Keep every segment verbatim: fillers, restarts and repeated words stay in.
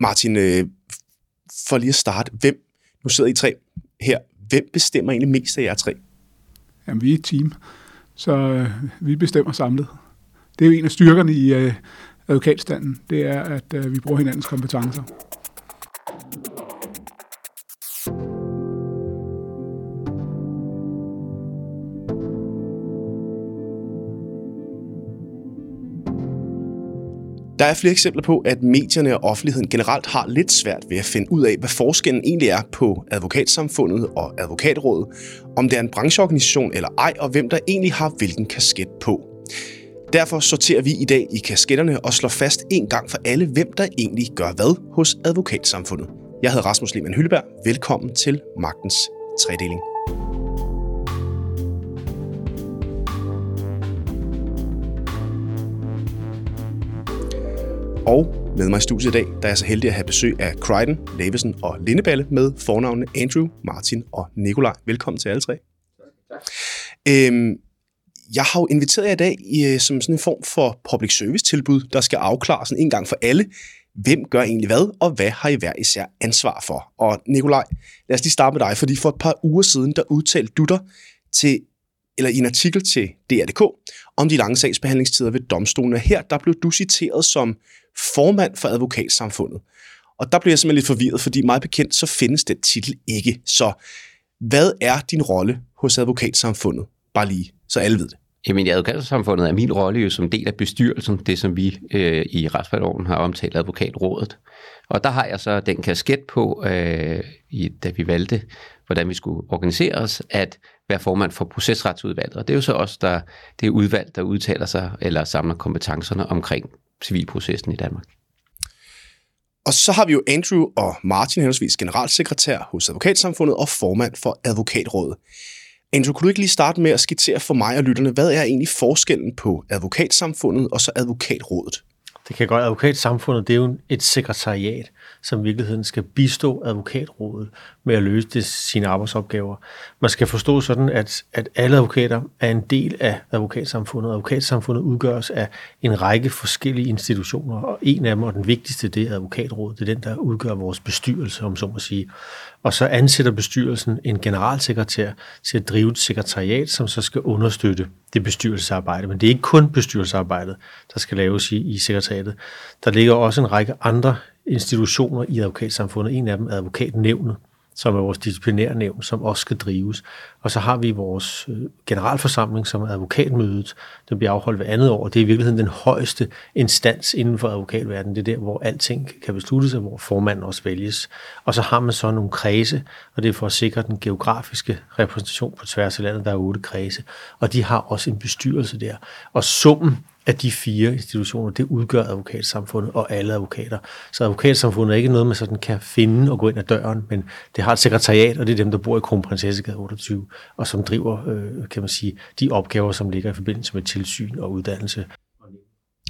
Martin, øh, for lige at starte, hvem, nu sidder I tre her, hvem bestemmer egentlig mest af jer tre? Jamen, vi er et team, så øh, vi bestemmer samlet. Det er jo en af styrkerne i øh, advokatstanden, det er, at øh, vi bruger hinandens kompetencer. Der er flere eksempler på, at medierne og offentligheden generelt har lidt svært ved at finde ud af, hvad forskellen egentlig er på Advokatsamfundet og Advokatrådet, om det er en brancheorganisation eller ej, og hvem der egentlig har hvilken kasket på. Derfor sorterer vi i dag i kasketterne og slår fast en gang for alle, hvem der egentlig gør hvad hos Advokatsamfundet. Jeg hedder Rasmus Lehmann-Hylberg. Velkommen til Magtens Tredeling. Og med mig i studiet i dag, der er jeg så heldig at have besøg af Crichton, Levesen og Lindeballe med fornavnene Andrew, Martin og Nikolaj. Velkommen til alle tre. Tak. Øhm, jeg har jo inviteret jer i dag i, som sådan en form for public service tilbud, der skal afklare sådan en gang for alle, hvem gør egentlig hvad, og hvad har I hver især ansvar for? Og Nikolaj, lad os lige starte med dig, fordi for et par uger siden, der udtalte du dig til eller i en artikel til D R punktum d k om de lange sagsbehandlingstider ved domstolene. Her, der blev du citeret som formand for Advokatsamfundet. Og der blev jeg simpelthen lidt forvirret, fordi meget bekendt, så findes den titel ikke. Så hvad er din rolle hos Advokatsamfundet? Bare lige, så alle ved det. Jamen, i Advokatsamfundet er min rolle jo som del af bestyrelsen, det som vi øh, i retsplejeloven har omtalt Advokatrådet. Og der har jeg så den kasket på, øh, i, da vi valgte, hvordan vi skulle organisere os, at være formand for procesretsudvalget. Og det er jo så også der, det udvalg, der udtaler sig eller samler kompetencerne omkring civilprocessen i Danmark. Og så har vi jo Andrew og Martin, henholdsvis generalsekretær hos Advokatsamfundet og formand for Advokatrådet. Andrew, kunne du ikke lige starte med at skitsere for mig og lytterne, hvad er egentlig forskellen på Advokatsamfundet og så Advokatrådet? Det kan godt. Advokatsamfundet, det er jo et sekretariat, som i virkeligheden skal bistå Advokatrådet med at løse det, sine arbejdsopgaver. Man skal forstå sådan, at, at alle advokater er en del af Advokatsamfundet. Advokatsamfundet udgøres af en række forskellige institutioner, og en af dem, og den vigtigste, det er Advokatrådet. Det er den, der udgør vores bestyrelse, om så må sige. Og så ansætter bestyrelsen en generalsekretær til at drive et sekretariat, som så skal understøtte det bestyrelsesarbejde. Men det er ikke kun bestyrelsesarbejdet, der skal laves i, i sekretariatet. Der ligger også en række andre institutioner i Advokatsamfundet. En af dem er Advokatnævnet, som er vores disciplinærnævn, som også skal drives. Og så har vi vores generalforsamling, som er advokatmødet, der bliver afholdt hver andet år, og det er i virkeligheden den højeste instans inden for advokatverdenen. Det er der, hvor alting kan besluttes, og hvor formanden også vælges. Og så har man så nogle kredse, og det er for at sikre den geografiske repræsentation på tværs af landet. Der er otte kredse, og de har også en bestyrelse der. Og summen af de fire institutioner, det udgør Advokatsamfundet og alle advokater. Så Advokatsamfundet er ikke noget, man sådan kan finde og gå ind ad døren, men det har et sekretariat, og det er dem, der bor i Kronprinssegade otteogtyve, og som driver, øh, kan man sige, de opgaver, som ligger i forbindelse med tilsyn og uddannelse.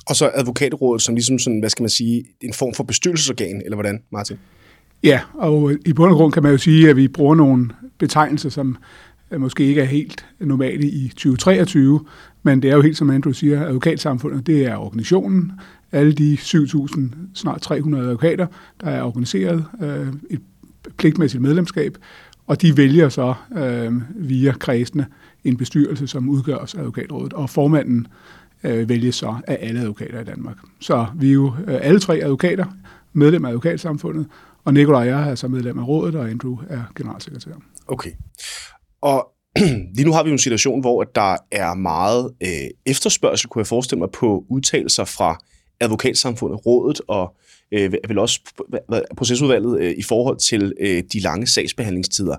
Og så Advokatrådet som ligesom sådan, hvad skal man sige, en form for bestyrelsesorgan, eller hvordan, Martin? Ja, og i bund og grund kan man jo sige, at vi bruger nogle betegnelser, som måske ikke er helt normalt i tyve treogtyve, men det er jo helt som Andrew siger, Advokatsamfundet, det er organisationen. Alle de syv tusind, snart tre hundrede advokater, der er organiseret, øh, et pligtmæssigt medlemskab, og de vælger så øh, via kredsene en bestyrelse, som udgøres af Advokatrådet, og formanden øh, vælges så af alle advokater i Danmark. Så vi er jo øh, alle tre advokater, medlem af Advokatsamfundet, og Nikolaj og jeg er så medlem af rådet, og Andrew er generalsekretær. Okay. Og lige nu har vi en situation, hvor der er meget øh, efterspørgsel, kunne jeg forestille mig, på udtalelser fra Advokatsamfundet, rådet og øh, vel også procesudvalget øh, i forhold til øh, de lange sagsbehandlingstider.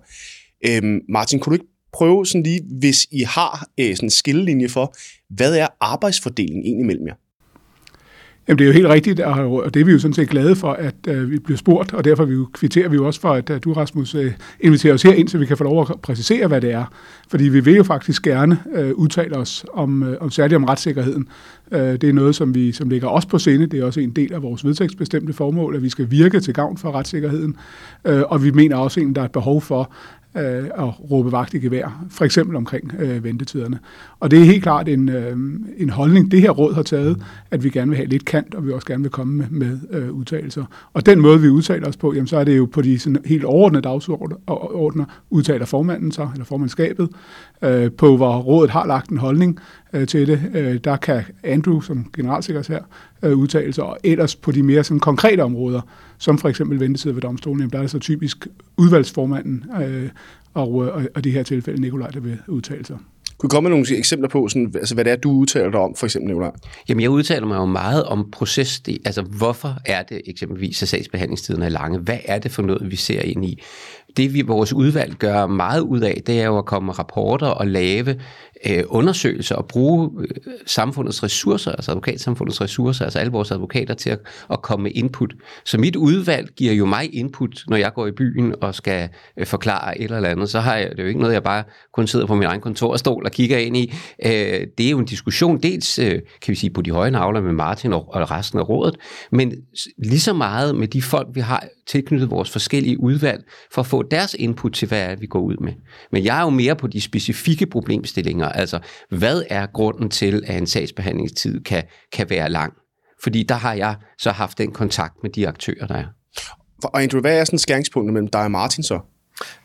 Øh, Martin, kunne du ikke prøve sådan lige, hvis I har øh, sådan en skillelinje for, hvad er arbejdsfordelingen egentlig mellem jer? Jamen, det er jo helt rigtigt, og det er vi jo sådan set glade for, at øh, vi bliver spurgt, og derfor vi jo, kvitterer vi jo også for, at øh, du, Rasmus, øh, inviterer os herind, så vi kan få lov at præcisere, hvad det er. Fordi vi vil jo faktisk gerne øh, udtale os om, øh, om særligt om retssikkerheden. Øh, det er noget, som, vi, som ligger os på sinde. Det er også en del af vores vedtægtsbestemte formål, at vi skal virke til gavn for retssikkerheden. Øh, og vi mener også egentlig, der er et behov for, øh, og råbe vagt i gevær, for eksempel omkring øh, ventetiderne. Og det er helt klart en, øh, en holdning, det her råd har taget, at vi gerne vil have lidt kant, og vi også gerne vil komme med, med øh, udtalelser. Og den måde, vi udtaler os på, jamen, så er det jo på de sådan, helt overordnede dagsordner, udtaler formanden sig, eller formandskabet, øh, på hvor rådet har lagt en holdning øh, til det. Øh, der kan Andrew, som generalsekretær, øh, udtale sig, og ellers på de mere sådan, konkrete områder, som for eksempel ventetid ved domstolen, jamen, der er det så typisk udvalgsformanden øh, og, og, og det her tilfælde Nikolaj, der vil udtale sig. Kunne du komme med nogle eksempler på, sådan, altså, hvad det er, du udtaler dig om, for eksempel, Nikolaj? Jamen, jeg udtaler mig jo meget om proces. Det, altså, hvorfor er det eksempelvis, at sagsbehandlingstiden er lange? Hvad er det for noget, vi ser ind i? Det, vi vores udvalg gør meget ud af, det er jo at komme med rapporter og lave øh, undersøgelser og bruge øh, samfundets ressourcer, altså advokatsamfundets ressourcer, altså alle vores advokater til at, at komme med input. Så mit udvalg giver jo mig input, når jeg går i byen og skal øh, forklare et eller andet. Så har jeg, det er jo ikke noget, jeg bare kun sidder på min egen kontorstol og kigger ind i. Øh, det er jo en diskussion, dels øh, kan vi sige på de høje navler med Martin og, og resten af rådet, men lige så meget med de folk, vi har tilknyttet vores forskellige udvalg, for at få deres input til, hvad er, vi går ud med. Men jeg er jo mere på de specifikke problemstillinger, altså hvad er grunden til, at en sagsbehandlingstid kan, kan være lang? Fordi der har jeg så haft den kontakt med de aktører, der er. Og Andrew, hvad er sådan skæringspunktet mellem dig og Martin så?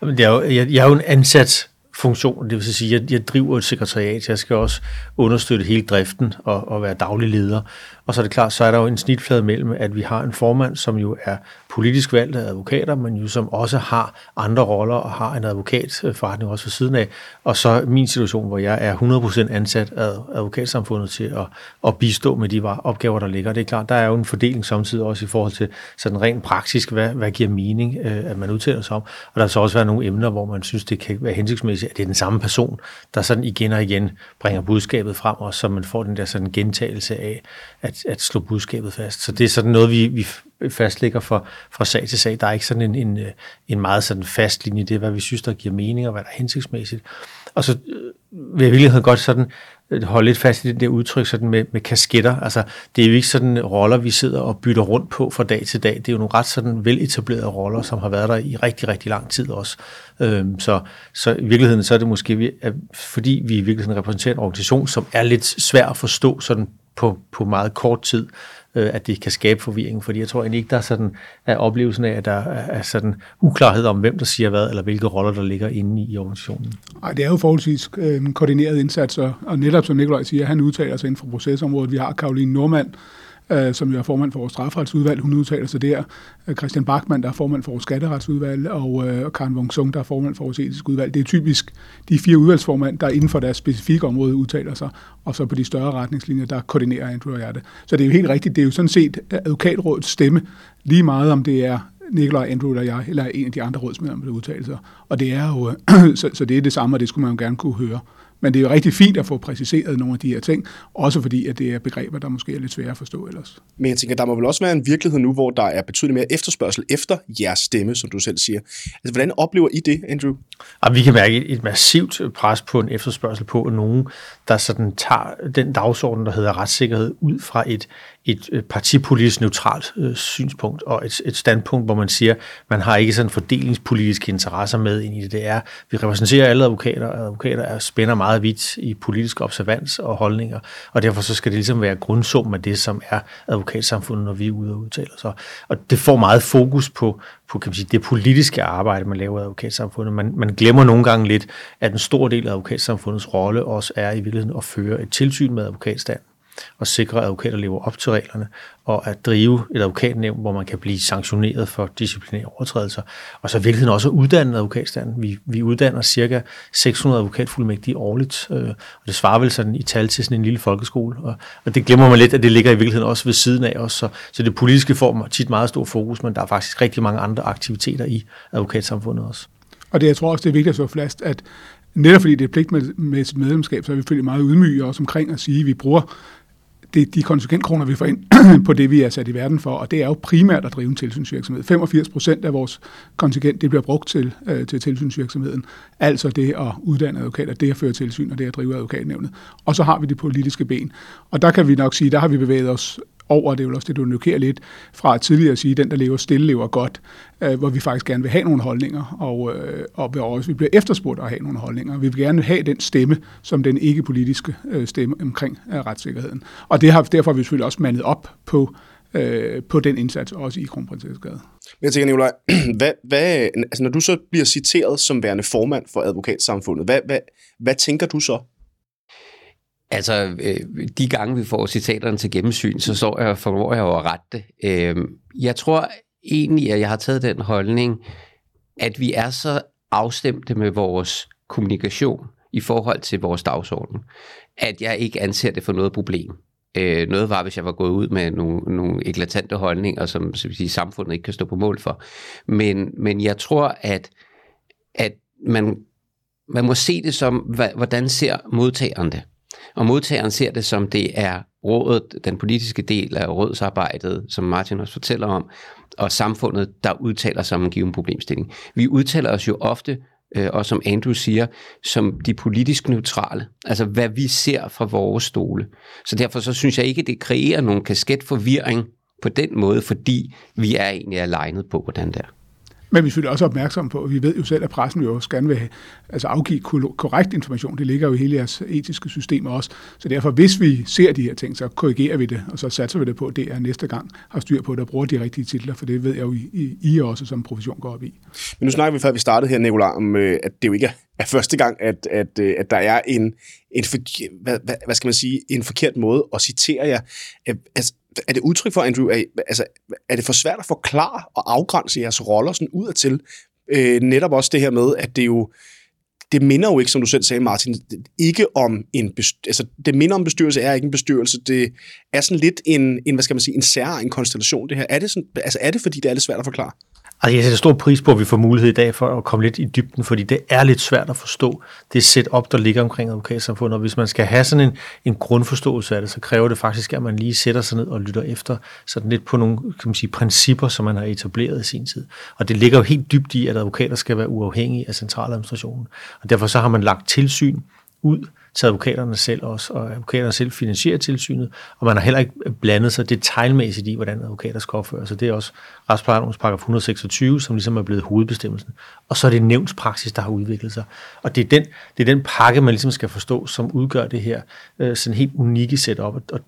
Jamen, det er jo, jeg, jeg er jo en ansat funktion, det vil sige, at jeg, jeg driver et sekretariat, jeg skal også understøtte hele driften og, og være daglig leder. Og så er det klart, så er der jo en snitflade mellem, at vi har en formand, som jo er politisk valgt af advokater, men jo som også har andre roller og har en advokatforretning også for siden af. Og så min situation, hvor jeg er hundrede procent ansat af Advokatsamfundet til at, at bistå med de opgaver, der ligger. Det er klart, der er jo en fordeling samtidig også i forhold til sådan rent praktisk, hvad, hvad giver mening, at man udtaler sig om. Og der vil så også være nogle emner, hvor man synes, det kan være hensigtsmæssigt, at det er den samme person, der sådan igen og igen bringer budskabet frem, og så man får den der sådan gentagelse af, at At, at slå budskabet fast. Så det er sådan noget, vi, vi fastlægger fra, fra sag til sag. Der er ikke sådan en, en, en meget sådan fast linje. Det er, hvad vi synes, der giver mening, og hvad der er hensigtsmæssigt. Og så vil jeg virkelig godt sådan holde lidt fast i det der udtryk sådan med, med kasketter. Altså, det er jo ikke sådan roller, vi sidder og bytter rundt på fra dag til dag. Det er jo nogle ret sådan veletablerede roller, som har været der i rigtig, rigtig lang tid også. Øhm, så, så i virkeligheden så er det måske, fordi vi i virkeligheden repræsenterer en organisation, som er lidt svær at forstå sådan På, på meget kort tid, øh, at det kan skabe forvirring, fordi jeg tror egentlig ikke, der er sådan er oplevelsen af, at der er sådan uklarhed om, hvem der siger hvad, eller hvilke roller, der ligger inde i, i organisationen. Ej, det er jo forholdsvis øh, koordinerede indsatser, og netop som Nikolaj siger, han udtaler sig inden for procesområdet. Vi har Caroline Normand, øh, som jo er formand for vores strafferetsudvalg, hun udtaler sig der. Christian Bachmann, der er formand for vores skatteretsudvalg, og øh, Karen Wung-sung, der er formand for vores etiske udvalg. Det er typisk de fire udvalgsformand, der inden for deres specifikke område udtaler sig, og så på de større retningslinjer, der koordinerer Andrew og jeg det. Så det er jo helt rigtigt, det er jo sådan set advokatrådets stemme, lige meget om det er Nikolaj, Andrew eller jeg, eller en af de andre rådsmedlemmer, der udtaler sig. Og det er jo, så, så det er det samme, og det skulle man jo gerne kunne høre. Men det er jo rigtig fint at få præciseret nogle af de her ting, også fordi at det er begreber, der måske er lidt svære at forstå ellers. Men jeg tænker, der må vel også være en virkelighed nu, hvor der er betydeligt mere efterspørgsel efter jeres stemme, som du selv siger. Altså, hvordan oplever I det, Andrew? Jamen, vi kan mærke et massivt pres på en efterspørgsel på nogen, der sådan tager den dagsorden, der hedder retssikkerhed, ud fra et, et partipolitisk neutralt øh, synspunkt og et, et standpunkt, hvor man siger, man har ikke sådan fordelingspolitiske interesser med ind i det. Det er, vi repræsenterer alle advokater, og advokater er, spænder meget vidt i politisk observans og holdninger, og derfor så skal det ligesom være grundsum af det, som er advokatsamfundet, når vi er ude og udtaler sig. Og det får meget fokus på, på kan man sige, det politiske arbejde, man laver i advokatsamfundet. Man, man glemmer nogle gange lidt, at en stor del af advokatsamfundets rolle også er i virkeligheden at føre et tilsyn med advokatstanden og sikre, at advokater lever op til reglerne, og at drive et advokatnævn, hvor man kan blive sanktioneret for disciplinære overtrædelser. Og så i virkeligheden også uddanne advokatstanden. Vi, vi uddanner cirka seks hundrede advokatfuldmægtige årligt, øh, og det svarer vel sådan i tal til sådan en lille folkeskole. Og, og det glemmer man lidt, at det ligger i virkeligheden også ved siden af os. Så, så det politiske får tit meget stor fokus, men der er faktisk rigtig mange andre aktiviteter i advokatsamfundet også. Og det, jeg tror også, det er vigtigt at slå fast, at netop fordi det er pligtmæssigt medlemskab, så er vi selvfølgelig meget ydmyge også omkring at sige, at vi bruger Det, de konsulentkroner, vi får ind på det, vi er sat i verden for, og det er jo primært at drive en tilsynsvirksomhed. femogfirs procent af vores kontingent, det bliver brugt til, øh, til tilsynsvirksomheden. Altså det at uddanne advokater, det at føre tilsyn og det at drive advokatnævnet. Og så har vi det politiske ben. Og der kan vi nok sige, der har vi bevæget os over, det er jo også det, du nokerer lidt, fra tidligere at sige, at den, der lever stille, lever godt, øh, hvor vi faktisk gerne vil have nogle holdninger, og, øh, og hvor også vi bliver efterspurgt at have nogle holdninger. Vi vil gerne have den stemme, som den ikke-politiske øh, stemme omkring øh, retssikkerheden. Og det har, derfor har vi selvfølgelig også mandet op på, øh, på den indsats, også i Kronprinsessegade. Men jeg tænker, Nikolaj, hvad, hvad, altså når du så bliver citeret som værende formand for Advokatsamfundet, hvad, hvad, hvad tænker du så? Altså, de gange, vi får citaterne til gennemsyn, så står jeg, formår jeg jo at rette det. Jeg tror egentlig, at jeg har taget den holdning, at vi er så afstemte med vores kommunikation i forhold til vores dagsorden, at jeg ikke anser det for noget problem. Noget var, hvis jeg var gået ud med nogle, nogle eklatante holdninger, som, som sige, samfundet ikke kan stå på mål for. Men, men jeg tror, at, at man, man må se det som, hvordan ser modtageren det? Og modtageren ser det som, det er rådet, den politiske del af rådsarbejdet, som Martin også fortæller om, og samfundet, der udtaler sig om en given problemstilling. Vi udtaler os jo ofte, og som Andrew siger, som de politisk neutrale, altså hvad vi ser fra vores stole. Så derfor så synes jeg ikke, at det kreerer nogen kasketforvirring på den måde, fordi vi er egentlig alignet på, hvordan det er. Men vi er selvfølgelig også opmærksomme på, og vi ved jo selv, at pressen jo også gerne vil have, altså afgive korrekt information. Det ligger jo i hele jeres etiske system også. Så derfor, hvis vi ser de her ting, så korrigerer vi det, og så satser vi det på, at det er næste gang har styr på det og bruger de rigtige titler, for det ved jeg jo, I, I også som profession går op i. Men nu snakker vi, før vi startede her, Nikolaj, om, at det jo ikke er første gang, at, at, at der er en, en, hvad, hvad skal man sige, en forkert måde at citere jer. Altså, er det udtryk for, Andrew, er, altså, er det for svært at forklare og afgrænse jeres roller sådan udadtil? Øh, netop også det her med, at det jo, det minder jo ikke, som du selv sagde, Martin, ikke om en bestyrelse. Altså, det minder om bestyrelse er ikke en bestyrelse. Det er sådan lidt en, en hvad skal man sige, en særlig konstellation, det her. Er det, sådan, altså, er det, fordi det er lidt svært at forklare? Altså, jeg sætter stor pris på, at vi får mulighed i dag for at komme lidt i dybden, fordi det er lidt svært at forstå det setup, der ligger omkring advokatsamfundet. Og hvis man skal have sådan en, en grundforståelse af det, så kræver det faktisk, at man lige sætter sig ned og lytter efter sådan lidt på nogle, kan man sige, principper, som man har etableret i sin tid. Og det ligger jo helt dybt i, at advokater skal være uafhængige af centraladministrationen. Og derfor så har man lagt tilsyn ud til advokaterne selv også, og advokaterne selv finansierer tilsynet, og man har heller ikke blandet sig detailmæssigt i, hvordan advokater skal opføre sig. Det er også retsplejelovens paragraf et hundrede seksogtyve, som ligesom er blevet hovedbestemmelsen. Og så er det nævnspraksis, der har udviklet sig. Og det er den, det er den pakke, man ligesom skal forstå, som udgør det her sådan helt unikke setup. Og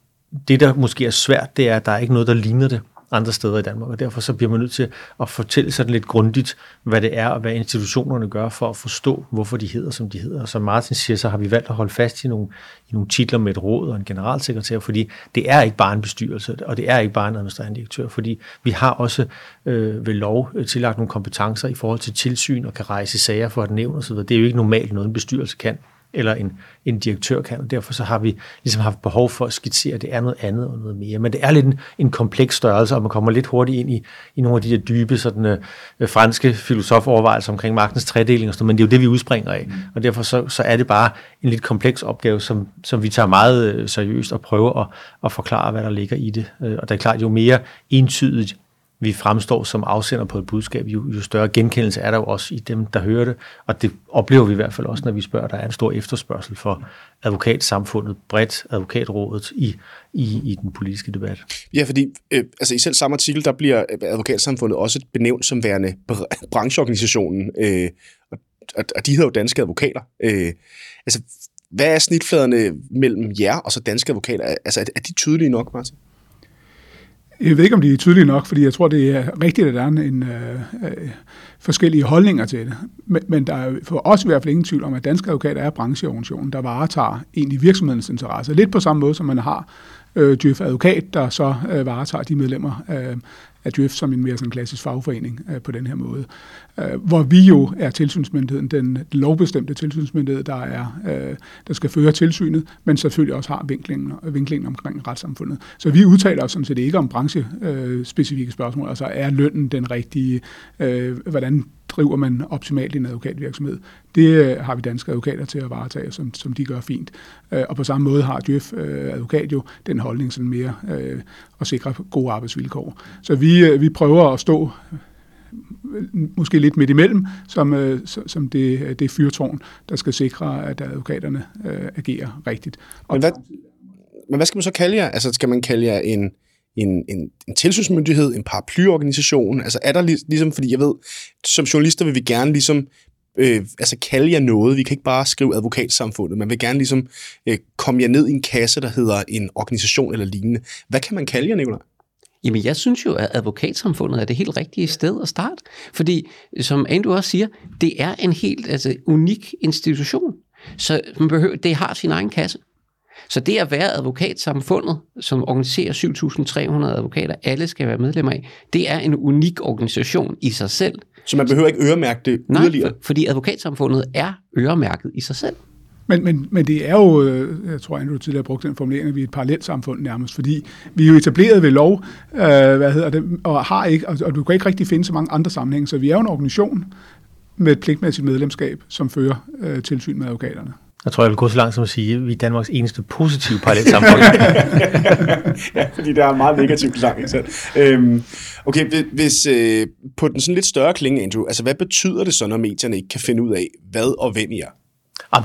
det, der måske er svært, det er, at der er ikke noget, der ligner det andre steder i Danmark, og derfor så bliver man nødt til at fortælle sådan lidt grundigt, hvad det er, og hvad institutionerne gør for at forstå, hvorfor de hedder, som de hedder. Og som Martin siger, så har vi valgt at holde fast i nogle, i nogle titler med et råd og en generalsekretær, fordi det er ikke bare en bestyrelse, og det er ikke bare en administrerende direktør, fordi vi har også øh, ved lov tillagt nogle kompetencer i forhold til tilsyn og kan rejse sager for et nævn osv. Det er jo ikke normalt noget, en bestyrelse kan, eller en, en direktør kan, og derfor så har vi ligesom haft behov for at skitsere, at det er noget andet og noget mere. Men det er lidt en, en kompleks størrelse, og man kommer lidt hurtigt ind i, i nogle af de der dybe sådan, øh, franske filosofovervejelser omkring magtens tredeling og sådan, men det er jo det, vi udspringer af. Mm. Og derfor så, så er det bare en lidt kompleks opgave, som, som vi tager meget øh, seriøst og prøver at, at forklare, hvad der ligger i det. Øh, og det er klart, jo mere entydigt vi fremstår som afsender på et budskab, jo, jo større genkendelse er der jo også i dem, der hører det. Og det oplever vi i hvert fald også, når vi spørger, der er en stor efterspørgsel for advokatsamfundet, bredt advokatrådet i, i, i den politiske debat. Ja, fordi øh, altså i selv samme artikel, der bliver advokatsamfundet også benævnt som værende br- brancheorganisationen, øh, og, og de hedder jo Danske Advokater. Øh, altså, hvad er snitfladerne mellem jer og så Danske Advokater? Altså, er, er de tydelige nok, Martin? Jeg ved ikke, om de er tydelige nok, fordi jeg tror, det er rigtigt, at der er en, øh, øh, forskellige holdninger til det. Men, men der er for os i hvert fald ingen tvivl om, at Danske Advokater er brancheorganisationen, der varetager egentlig virksomhedens interesser. Lidt på samme måde, som man har øh, Djøf Advokat, der så øh, varetager de medlemmer øh, af Djøf som en mere sådan klassisk fagforening øh, på den her måde. Øh, hvor vi jo er tilsynsmyndigheden, den lovbestemte tilsynsmyndighed, der, er, øh, der skal føre tilsynet, men selvfølgelig også har vinklingen, vinklingen omkring retssamfundet. Så vi udtaler os sådan set ikke om branchespecifikke øh, spørgsmål, altså er lønnen den rigtige, øh, hvordan driver man optimalt i en advokatvirksomhed. Det har vi Danske Advokater til at varetage, som, som de gør fint. Og på samme måde har Djøf Advokat jo den holdning sådan mere øh, at sikre gode arbejdsvilkår. Så vi, vi prøver at stå måske lidt midt imellem, som, øh, som det, det fyrtårn, der skal sikre, at advokaterne øh, agerer rigtigt. Men hvad, men hvad skal man så kalde jer? Altså skal man kalde jer en en, en, en tilsynsmyndighed, en paraplyorganisation? Altså er der ligesom, fordi jeg ved, som journalister vil vi gerne ligesom, øh, altså kalde jer noget. Vi kan ikke bare skrive Advokatsamfundet. Man vil gerne ligesom øh, komme jer ned i en kasse, der hedder en organisation eller lignende. Hvad kan man kalde jer, Nikolaj? Jamen, jeg synes jo, at Advokatsamfundet er det helt rigtige sted at starte. Fordi, som Andrew også siger, det er en helt altså, unik institution. Så man behøver, det har sin egen kasse. Så det at være Advokatsamfundet, som organiserer syv tusind tre hundrede advokater, alle skal være medlemmer af, det er en unik organisation i sig selv. Så man behøver ikke øremærke det yderligere? Nej, for, fordi Advokatsamfundet er øremærket i sig selv. Men, men, men det er jo, jeg tror, Andrew tidligere har brugt den formulering, at vi er et parallelt samfund nærmest, fordi vi er jo etableret ved lov, øh, hvad hedder det, og har ikke, og, og du kan ikke rigtig finde så mange andre sammenhænge, så vi er jo en organisation med et pligtmæssigt medlemskab, som fører øh, tilsyn med advokaterne. Jeg tror, jeg vil gå så langt som at sige, at vi er Danmarks eneste positive parallelt samfund. Ja, fordi det er meget negativt sang. Øhm, okay, hvis øh, på den sådan lidt større klinge, Andrew, altså hvad betyder det så, når medierne ikke kan finde ud af, hvad og hvem I er?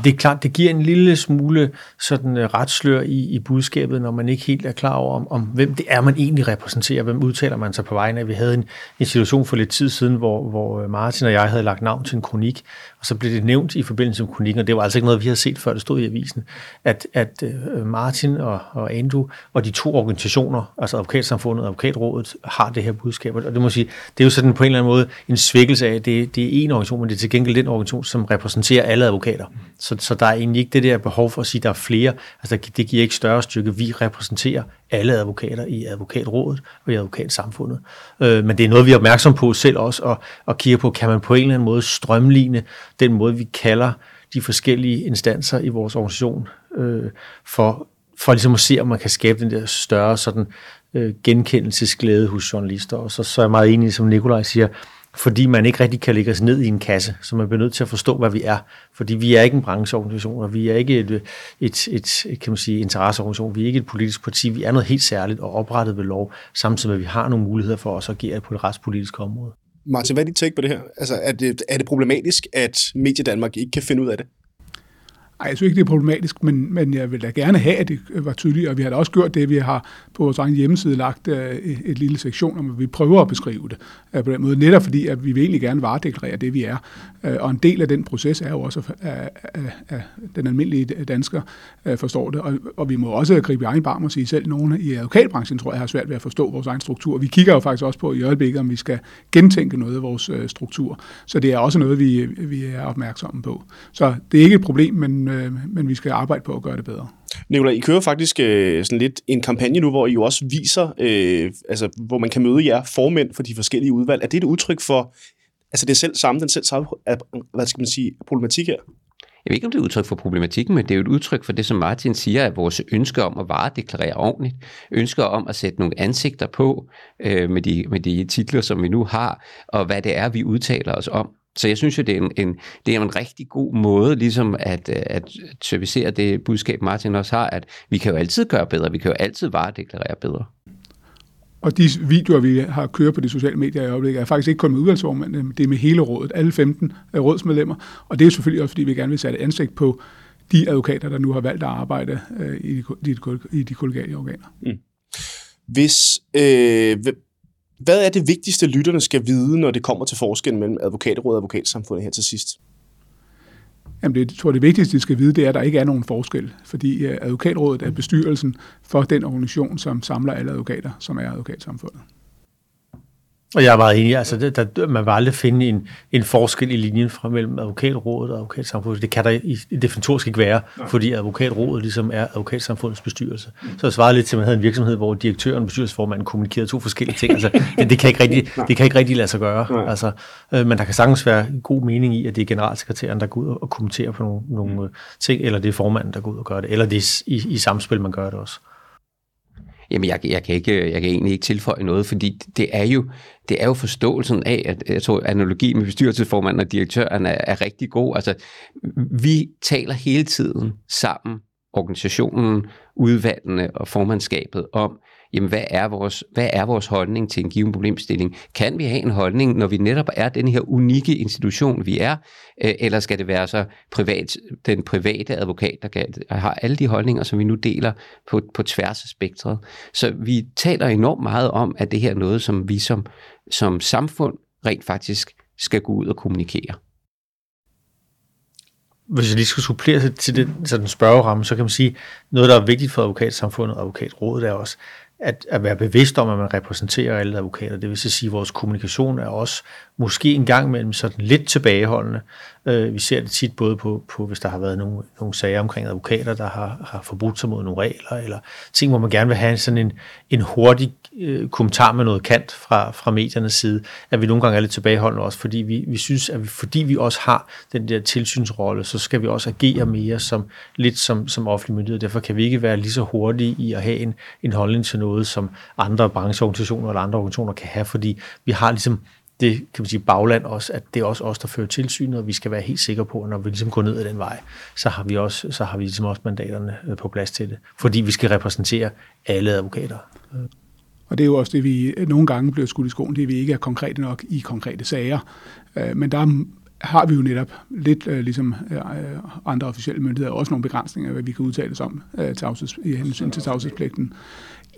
Det er klart, det giver en lille smule sådan retslør i, i budskabet, når man ikke helt er klar over, om, om hvem det er, man egentlig repræsenterer, hvem udtaler man sig på vegne af. Vi havde en, en situation for lidt tid siden, hvor, hvor Martin og jeg havde lagt navn til en kronik, og så blev det nævnt i forbindelse med kronikken, og det var altså ikke noget, vi havde set før, det stod i avisen, at, at Martin og, og Andrew og de to organisationer, altså Advokatsamfundet og Advokatrådet, har det her budskab, og det må sige, det er jo sådan på en eller anden måde en svækkelse af, det, det er en organisation, men det er til gengæld den organisation, som repræsenterer alle advokater. Så, så der er egentlig ikke det der behov for at sige, at der er flere. Altså det giver ikke større stykke. Vi repræsenterer alle advokater i Advokatrådet og i Advokatsamfundet. Øh, men det er noget, vi er opmærksom på selv også, og, og kigger på, kan man på en eller anden måde strømline den måde, vi kalder de forskellige instanser i vores organisation, øh, for, for ligesom at se, om man kan skabe den der større sådan, øh, genkendelsesglæde hos journalister. Og så, så er jeg meget enig, som Nikolaj siger, fordi man ikke rigtig kan lægge os ned i en kasse, så man bliver nødt til at forstå, hvad vi er. Fordi vi er ikke en brancheorganisation, og vi er ikke et, et, et, et kan man sige, interesseorganisation, vi er ikke et politisk parti, vi er noget helt særligt og oprettet ved lov, samtidig med, at vi har nogle muligheder for os at agere på det retspolitiske område. Martin, hvad er dit take på det her? Altså, er det, er det problematisk, at Medie Danmark ikke kan finde ud af det? Nej, jeg synes ikke, det er problematisk, men, men jeg vil da gerne have, at det var tydeligt, og vi har da også gjort det, vi har på vores egen hjemmeside lagt øh, et, et lille sektion, hvor vi prøver at beskrive det øh, på den måde, netop fordi, at vi vil egentlig gerne varedeklarere det, vi er. Øh, og en del af den proces er jo også, at, at, at den almindelige dansker øh, forstår det, og, og vi må også gribe i egen barm og sige, selv nogle i advokatbranchen, tror jeg, har svært ved at forstå vores egen struktur. Vi kigger jo faktisk også på i øjeblikket, om vi skal gentænke noget af vores øh, struktur, så det er også noget, vi, vi er opmærksomme på. Så det er ikke et problem, men men vi skal arbejde på at gøre det bedre. Nikolaj, I kører faktisk øh, sådan lidt en kampagne nu, hvor I jo også viser, øh, altså, hvor man kan møde jer formænd for de forskellige udvalg. Er det et udtryk for, altså det er selv samme, den selv samme, hvad skal man sige, problematik her? Jeg ved ikke, om det er udtryk for problematikken, men det er jo et udtryk for det, som Martin siger, at vores ønsker om at varedeklarere ordentligt, ønsker om at sætte nogle ansigter på øh, med, de, med de titler, som vi nu har, og hvad det er, vi udtaler os om. Så jeg synes jo, det er en, en, det er en rigtig god måde ligesom at, at servicere det budskab, Martin også har, at vi kan jo altid gøre bedre, vi kan jo altid varedeklarere bedre. Og de videoer, vi har kørt på de sociale medier i øjeblikket, er faktisk ikke kun med udvalgsformanden, det er med hele rådet, alle femten rådsmedlemmer, og det er selvfølgelig også, fordi vi gerne vil sætte ansigt på de advokater, der nu har valgt at arbejde øh, i, de, i de kollegiale organer. Mm. Hvis... Øh, Hvad er det vigtigste, lytterne skal vide, når det kommer til forskellen mellem Advokatrådet og Advokatsamfundet her til sidst? Jamen, det, jeg tror, det vigtigste, de skal vide, det er, at der ikke er nogen forskel, fordi Advokatrådet er bestyrelsen for den organisation, som samler alle advokater, som er Advokatsamfundet. Og jeg er meget enig, altså der, der, man vil aldrig finde en, en forskel i linjen fra mellem Advokatrådet og Advokatsamfundet. Det kan der i, i definitorisk ikke være, fordi Advokatrådet ligesom er Advokatsamfundets bestyrelse. Så jeg svarede lidt til, at man havde en virksomhed, hvor direktøren og bestyrelsesformanden kommunikerede to forskellige ting. Altså, det, det, kan ikke rigtig, det kan ikke rigtig lade sig gøre. Altså, øh, men der kan sagtens være god mening i, at det er generalsekretæren, der går ud og kommenterer på nogle, nogle ting, eller det er formanden, der går ud og gør det, eller det er i, i samspil, man gør det også. Jamen, jeg, jeg, kan ikke, jeg kan egentlig ikke tilføje noget, fordi det er jo, det er jo forståelsen af, at jeg tror, analogi med bestyrelsesformanden og direktøren er, er rigtig god. Altså, vi taler hele tiden sammen organisationen, udvalgene og formandskabet om, jamen hvad er vores, hvad er vores holdning til en given problemstilling? Kan vi have en holdning, når vi netop er den her unikke institution, vi er? Eller skal det være så privat, den private advokat, der kan, har alle de holdninger, som vi nu deler på, på tværs af spektret? Så vi taler enormt meget om, at det her er noget, som vi som, som samfund rent faktisk skal gå ud og kommunikere. Hvis jeg lige skulle supplere til den sådan spørgeramme, så kan man sige, noget, der er vigtigt for advokatsamfundet og advokatrådet, er også at, at være bevidst om, at man repræsenterer alle advokater. Det vil sige, at vores kommunikation er også måske en gang imellem sådan lidt tilbageholdende. Øh, vi ser det tit både på, på hvis der har været nogle, nogle sager omkring advokater, der har, har forbrudt sig mod nogle regler, eller ting, hvor man gerne vil have sådan en, en hurtig øh, kommentar med noget kant fra, fra mediernes side, at vi nogle gange er lidt tilbageholdende også, fordi vi, vi synes, at vi, fordi vi også har den der tilsynsrolle, så skal vi også agere mere som, lidt som, som offentlig myndighed. Derfor kan vi ikke være lige så hurtige i at have en, en holdning til noget, som andre brancheorganisationer eller andre organisationer kan have, fordi vi har ligesom det, kan man sige, bagland også, at det er også os, der fører tilsynet, og vi skal være helt sikre på, at når vi ligesom går ned ad den vej, så har vi også, så har vi ligesom også mandaterne på plads til det, fordi vi skal repræsentere alle advokater. Og det er jo også det, vi nogle gange bliver skudt i skoen, det er, vi ikke er konkrete nok i konkrete sager, men der har vi jo netop lidt ligesom andre officielle myndigheder også nogle begrænsninger, hvad vi kan udtales om i hensyn til tavshedspligten.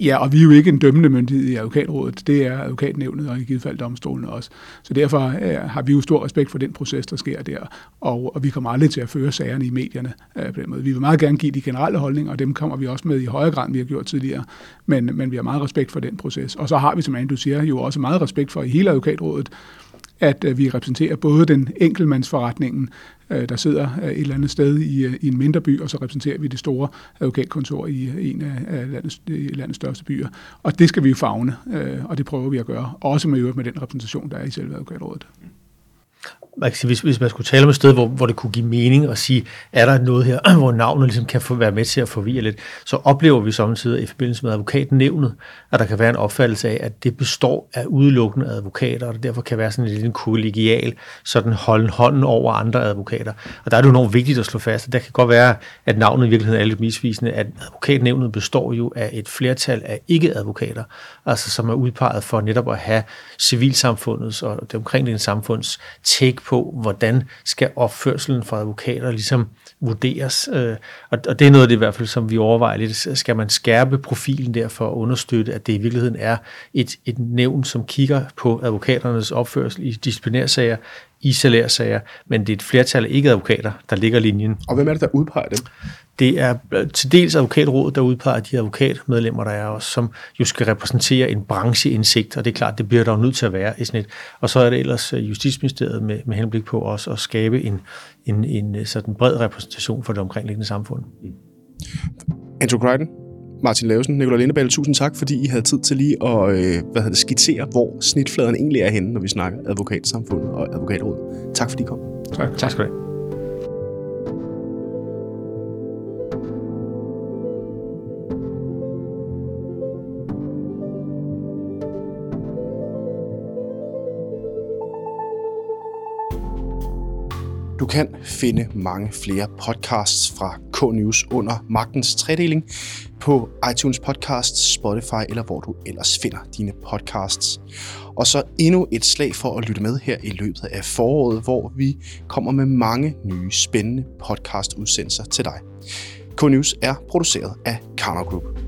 Ja, og vi er jo ikke en dømmende myndighed i advokatrådet. Det er advokatnævnet og i givet fald domstolene også. Så derfor øh, har vi jo stor respekt for den proces, der sker der. Og, og vi kommer aldrig til at føre sagerne i medierne øh, på den måde. Vi vil meget gerne give de generelle holdninger, og dem kommer vi også med i højere grad, end vi har gjort tidligere. Men, men vi har meget respekt for den proces. Og så har vi, som Andrew siger, jo også meget respekt for i hele advokatrådet, at øh, vi repræsenterer både den enkeltmandsforretningen, øh, der sidder øh, et eller andet sted i, øh, i en mindre by, og så repræsenterer vi det store advokatkontor i en af, af landets, landets største byer. Og det skal vi jo favne, øh, og det prøver vi at gøre, også med, med den repræsentation, der er i selve advokatrådet. Hvis, hvis man skulle tale om et sted, hvor, hvor det kunne give mening at sige, er der noget her, hvor navnet ligesom kan få, være med til at forvirre lidt, så oplever vi samtidig i forbindelse med advokatnævnet, at der kan være en opfattelse af, at det består af udelukkende advokater, og derfor kan være sådan en lille kollegial, sådan holde hånden over andre advokater. Og der er det jo enormt vigtigt at slå fast, at der kan godt være, at navnet i virkeligheden er lidt misvisende, at advokatnævnet består jo af et flertal af ikke-advokater, altså som er udpeget for netop at have civilsamfundets og det omkringliggende samfunds take på, hvordan skal opførselen fra advokater ligesom vurderes. Og det er noget af det i hvert fald, som vi overvejer lidt. Skal man skærpe profilen der for at understøtte, at det i virkeligheden er et, et nævn, som kigger på advokaternes opførsel i disciplinærsager, i salærsager, men det er et flertal af ikke-advokater, der ligger linjen. Og hvem er det, der udpeger dem? Det er til dels advokatrådet, der udpeger de advokatmedlemmer, der er også, som jo skal repræsentere en brancheindsigt, og det er klart, det bliver der jo nødt til at være i sådan et. Og så er det ellers Justitsministeriet med, med henblik på også at skabe en, en, en sådan bred repræsentation for det omkringliggende samfund. Andrew Crichton, Martin Levesen, Nikolaj Lindeballe, tusind tak, fordi I havde tid til lige at hvad hedder, skitsere, hvor snitfladen egentlig er henne, når vi snakker advokatsamfundet og advokatrådet. Tak fordi I kom. Tak. Tak skal du have. Du kan finde mange flere podcasts fra K-News under Magtens Tredeling på iTunes Podcasts, Spotify eller hvor du ellers finder dine podcasts. Og så endnu et slag for at lytte med her i løbet af foråret, hvor vi kommer med mange nye spændende podcastudsendelser til dig. K-News er produceret af Karnow Group.